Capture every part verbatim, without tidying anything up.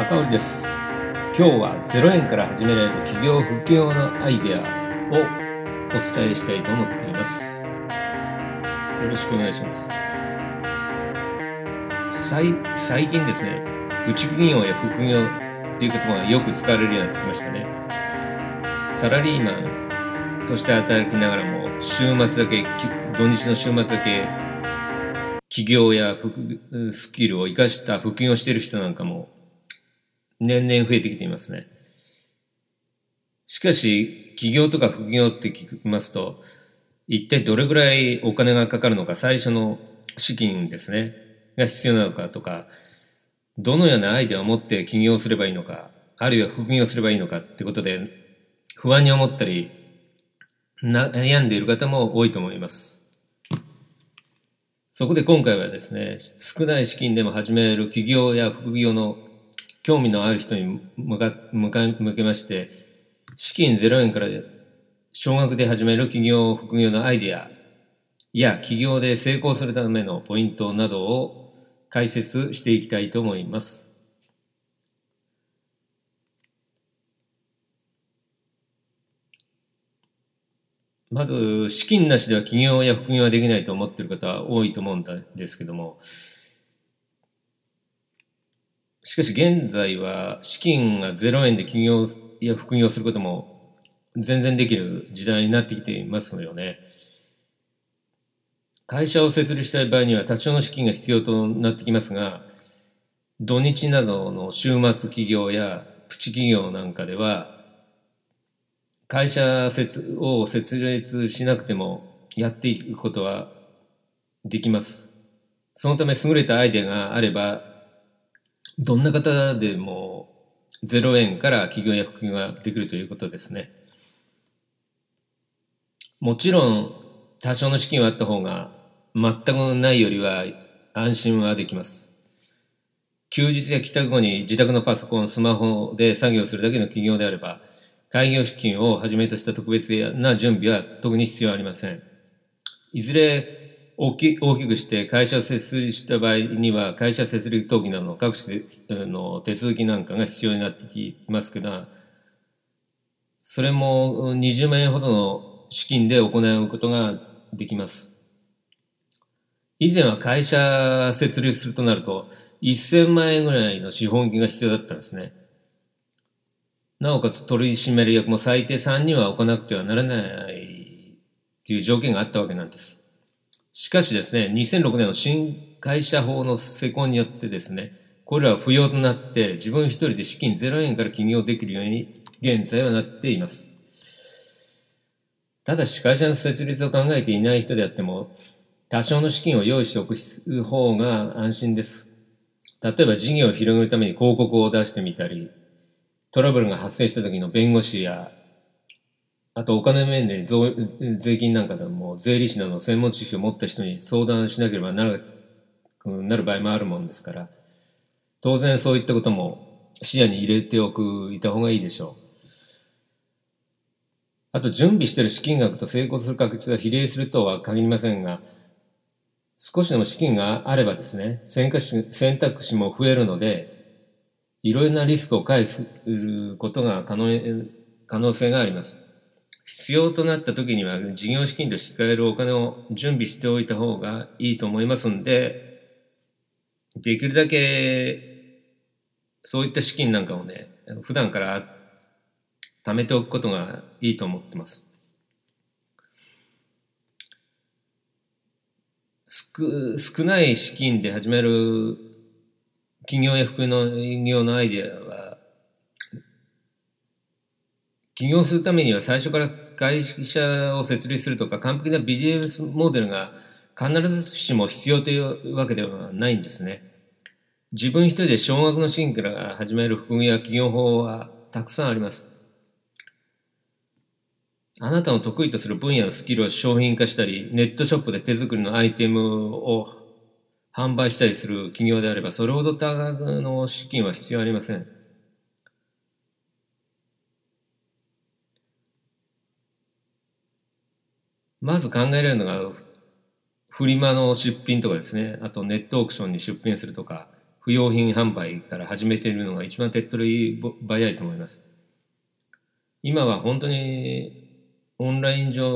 赤織です。今日はゼロえんから始められる起業・副業のアイデアをお伝えしたいと思っています。よろしくお願いします。最近ですね、愚痴企業や副業っていう言葉がよく使われるようになってきましたね。サラリーマンとして働きながらも週末だけ土日の週末だけ起業やスキルを生かした副業をしている人なんかも年々増えてきていますね。しかし起業とか副業って聞きますと、一体どれぐらいお金がかかるのか、最初の資金ですねが必要なのかとか、どのようなアイデアを持って起業すればいいのか、あるいは副業すればいいのかってことで不安に思ったり悩んでいる方も多いと思います。そこで今回はですね、少ない資金でも始める起業や副業の興味のある人に向か、向か、向けまして、資金ゼロえんから少額で始める起業副業のアイデアや起業で成功するためのポイントなどを解説していきたいと思います。まず資金なしでは起業や副業はできないと思っている方は多いと思うんですけども、しかし現在は資金がゼロえんで起業や副業することも全然できる時代になってきていますよね。会社を設立したい場合には多少の資金が必要となってきますが、土日などの週末起業やプチ企業なんかでは会社を設立しなくてもやっていくことはできます。そのため優れたアイデアがあれば、どんな方でもゼロえんから起業や副業ができるということですね。もちろん多少の資金はあった方が全くないよりは安心はできます。休日や帰宅後に自宅のパソコン、スマホで作業するだけの起業であれば、開業資金をはじめとした特別な準備は特に必要ありません。いずれ大き、大きくして会社を設立した場合には、会社設立登記などの各種の手続きなんかが必要になってきますけど、それもにじゅうまんえんほどの資金で行うことができます。以前は会社設立するとなると、せんまんえんぐらいの資本金が必要だったんですね。なおかつ取締役も最低さんにんは置かなくてはならないという条件があったわけなんです。しかしですね、にせんろくねんの新会社法の施行によってですね、これらは不要となって自分一人で資金ゼロえんから起業できるように現在はなっています。ただし会社の設立を考えていない人であっても、多少の資金を用意しておく方が安心です。例えば事業を広げるために広告を出してみたり、トラブルが発生した時の弁護士や、あとお金面で税金なんかでも税理士などの専門知識を持った人に相談しなければなる、なる場合もあるもんですから、当然そういったことも視野に入れておく、いた方がいいでしょう。あと準備している資金額と成功する確率が比例するとは限りませんが、少しでも資金があればですね、選択肢、選択肢も増えるので、いろいろなリスクを回避することが可能、可能性があります。必要となった時には事業資金として使えるお金を準備しておいた方がいいと思いますんで、できるだけそういった資金なんかをね、普段から貯めておくことがいいと思ってます。少ない資金で始める起業や副業のアイデアは、起業するためには最初から会社を設立するとか完璧なビジネスモデルが必ずしも必要というわけではないんですね。自分一人で少額の資金から始める副業や起業法はたくさんあります。あなたの得意とする分野のスキルを商品化したり、ネットショップで手作りのアイテムを販売したりする企業であれば、それほど多額の資金は必要ありません。まず考えられるのがフリマの出品とかですね、あとネットオークションに出品するとか、服用品販売から始めているのが一番手っ取り早いと思います。今は本当にオンライン上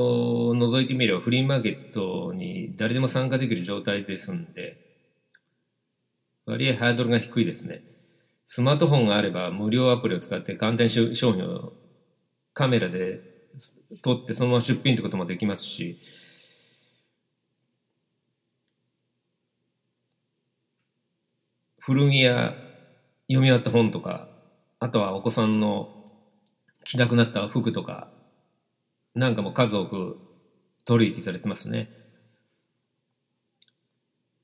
を覗いてみればフリーマーケットに誰でも参加できる状態ですんで、割合ハードルが低いですね。スマートフォンがあれば無料アプリを使って簡単に商品をカメラで撮ってそのまま出品ということもできますし、古着や読み終わった本とか、あとはお子さんの着なくなった服とかなんかも数多く取引されてますね。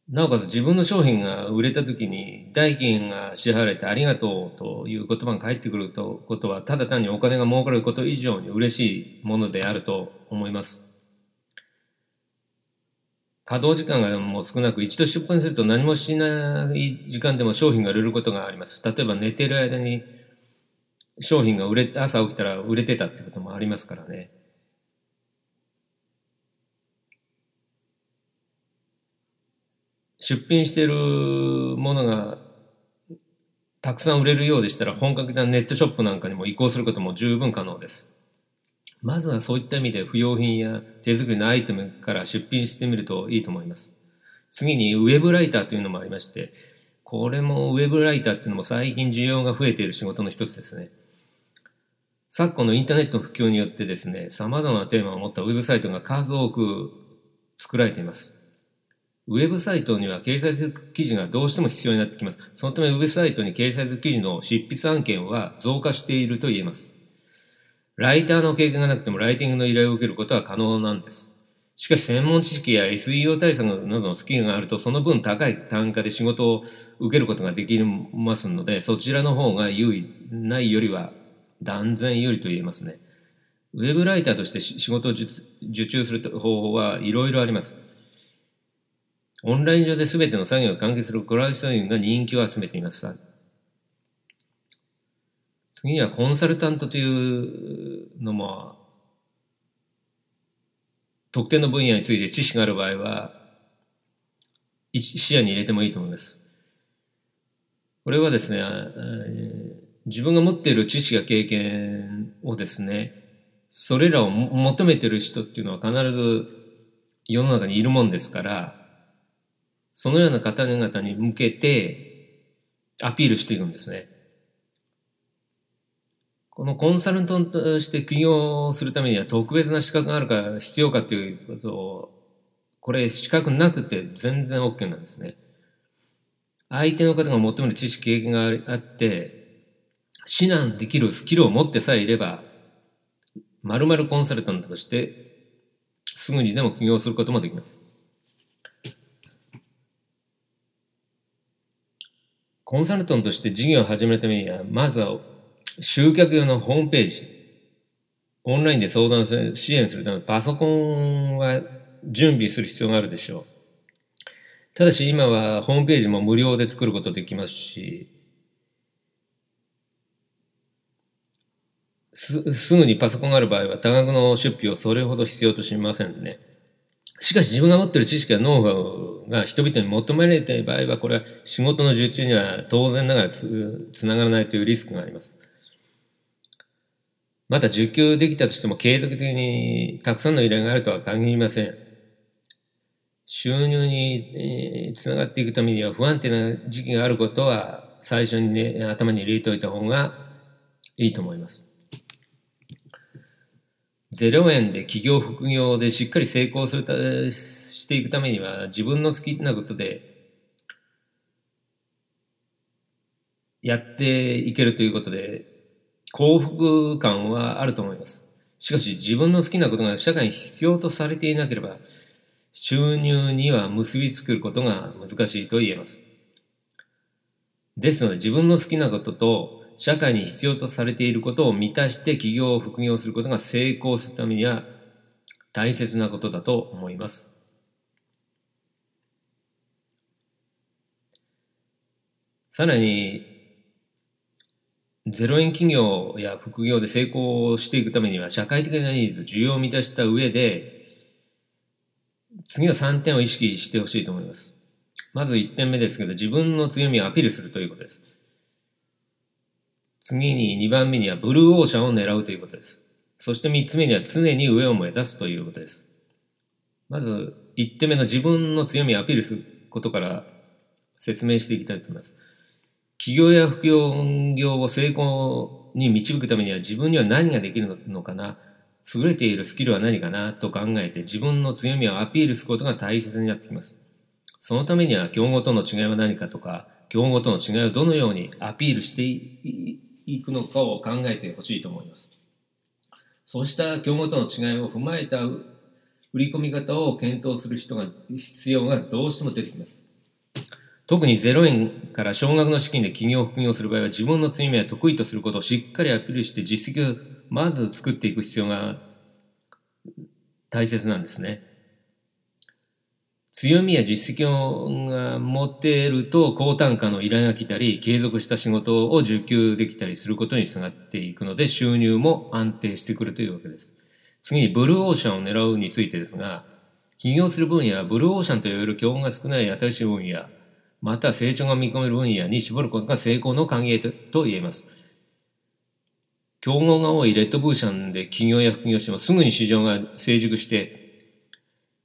なおかつ自分の商品が売れた時に代金が支払われてありがとうという言葉が返ってくるとことは、ただ単にお金が儲かること以上に嬉しいものであると思います。稼働時間がもう少なく、一度出品すると何もしない時間でも商品が売れることがあります。例えば寝ている間に商品が売れ、朝起きたら売れてたってこともありますからね。出品しているものがたくさん売れるようでしたら、本格的なネットショップなんかにも移行することも十分可能です。まずはそういった意味で不要品や手作りのアイテムから出品してみるといいと思います。次にウェブライターというのもありまして、これもウェブライターというのも最近需要が増えている仕事の一つですね。昨今のインターネットの普及によってですね、様々なテーマを持ったウェブサイトが数多く作られています。ウェブサイトには掲載する記事がどうしても必要になってきます。そのためウェブサイトに掲載する記事の執筆案件は増加していると言えます。ライターの経験がなくてもライティングの依頼を受けることは可能なんです。しかし専門知識や エスイーオー 対策などのスキルがあると、その分高い単価で仕事を受けることができますので、そちらの方が優位ないよりは断然有利と言えますね。ウェブライターとして仕事を受注する方法はいろいろあります。オンライン上で全ての作業を完結するクラウドサービスが人気を集めています。次にはコンサルタントというのも、特定の分野について知識がある場合は視野に入れてもいいと思います。これはですね、自分が持っている知識や経験をですね、それらを求めている人っていうのは必ず世の中にいるもんですから、そのような方々に向けてアピールしていくんですね。このコンサルタントとして起業するためには特別な資格があるか必要かということを、これ資格なくて全然 OK なんですね。相手の方が求める知識経験があって指南できるスキルを持ってさえいれば、丸々コンサルタントとしてすぐにでも起業することもできます。コンサルタントとして事業を始めるためには、まずは集客用のホームページ、オンラインで相談を支援するためのパソコンは準備する必要があるでしょう。ただし今はホームページも無料で作ることできますし、す、すぐにパソコンがある場合は多額の出費をそれほど必要としませんね。しかし自分が持っている知識やノウハウが人々に求められている場合は、これは仕事の受注には当然ながら つ, つながらないというリスクがあります。また受給できたとしても継続的にたくさんの依頼があるとは限りません。収入につながっていくためには不安定な時期があることは最初に、ね、頭に入れておいた方がいいと思います。ゼロえんで起業副業でしっかり成功するたしていくためには、自分の好きなことでやっていけるということで幸福感はあると思います。しかし自分の好きなことが社会に必要とされていなければ、収入には結びつけることが難しいと言えます。ですので自分の好きなことと社会に必要とされていることを満たして起業を副業することが成功するためには大切なことだと思います。さらに、ゼロえん企業や副業で成功していくためには、社会的なニーズ、需要を満たした上で、次のさんてんを意識してほしいと思います。まずいってんめですけど、自分の強みをアピールするということです。次ににばんめにはブルーオーシャンを狙うということです。そしてみっつめには常に上を目指すということです。まずいってんめの自分の強みをアピールすることから説明していきたいと思います。起業や副業を成功に導くためには、自分には何ができるのかな、優れているスキルは何かなと考えて、自分の強みをアピールすることが大切になってきます。そのためには競合との違いは何かとか、競合との違いをどのようにアピールしていくのかを考えてほしいと思います。そうした競合との違いを踏まえた売り込み方を検討する人が必要がどうしても出てきます。特にゼロえんから少額の資金で起業・副業する場合は、自分の強みや得意とすることをしっかりアピールして実績をまず作っていく必要が大切なんですね。強みや実績をが持っていると、高単価の依頼が来たり、継続した仕事を受給できたりすることにつながっていくので、収入も安定してくるというわけです。次にブルーオーシャンを狙うについてですが、起業する分野はブルーオーシャンと呼べる競合が少ない新しい分野、また成長が見込める分野に絞ることが成功の鍵へ と, と言えます。競合が多いレッドブーシャンで起業や副業してもすぐに市場が成熟して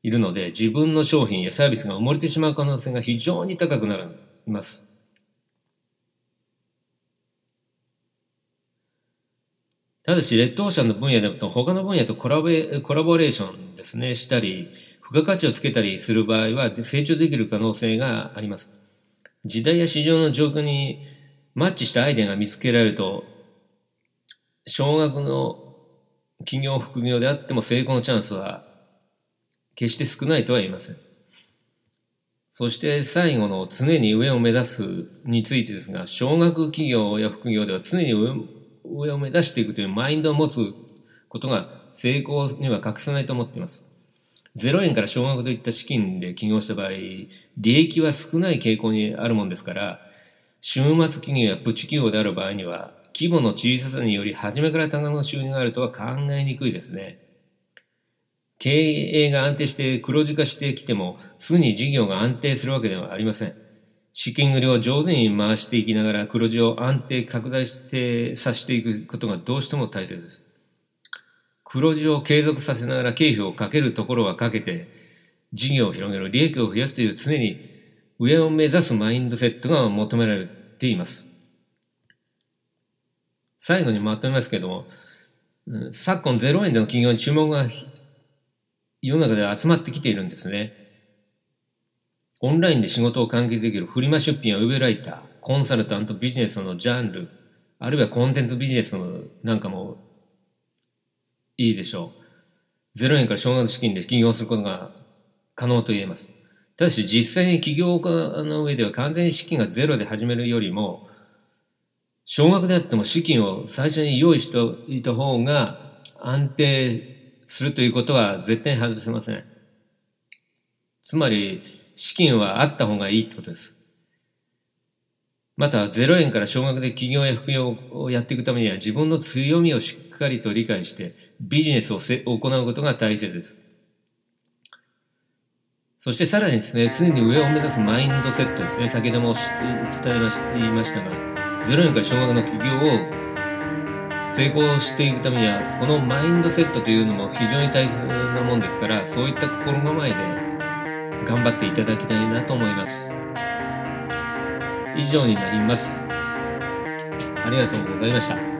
いるので、自分の商品やサービスが埋もれてしまう可能性が非常に高くなります。ただし、レッドオーシャンの分野でも他の分野とコラボコラボレーションですね、したり、付加価値をつけたりする場合は成長できる可能性があります。時代や市場の状況にマッチしたアイデアが見つけられると、少額の起業副業であっても成功のチャンスは決して少ないとは言いません。そして最後の常に上を目指すについてですが、少額起業や副業では常に 上, 上を目指していくというマインドを持つことが成功には隠せないと思っています。ゼロえんから少額といった資金で起業した場合、利益は少ない傾向にあるもんですから、週末企業やプチ企業である場合には、規模の小ささにより初めから多額の収入があるとは考えにくいですね。経営が安定して黒字化してきても、すぐに事業が安定するわけではありません。資金繰りを上手に回していきながら、黒字を安定拡大してさせていくことがどうしても大切です。黒字を継続させながら経費をかけるところはかけて、事業を広げる、利益を増やすという常に上を目指すマインドセットが求められています。最後にまとめますけども、昨今ゼロえんでの起業に注文が世の中では集まってきているんですね。オンラインで仕事を完結できるフリマ出品やウェブライター、コンサルタントビジネスのジャンル、あるいはコンテンツビジネスのなんかもいいでしょう。ゼロえんから少額資金で起業することが可能と言えます。ただし実際に起業家の上では完全に資金がゼロで始めるよりも、少額であっても資金を最初に用意しておいた方が安定するということは絶対に外せません。つまり資金はあった方がいいってことです。またゼロえんから少額で起業や副業をやっていくためには、自分の強みをしっかりと理解してビジネスを行うことが大切です。そしてさらにですね、常に上を目指すマインドセットですね、先ほども伝えましたが、ゼロえんから少額の起業を成功していくためには、このマインドセットというのも非常に大切なもんですから、そういった心構えで頑張っていただきたいなと思います。以上になります。ありがとうございました。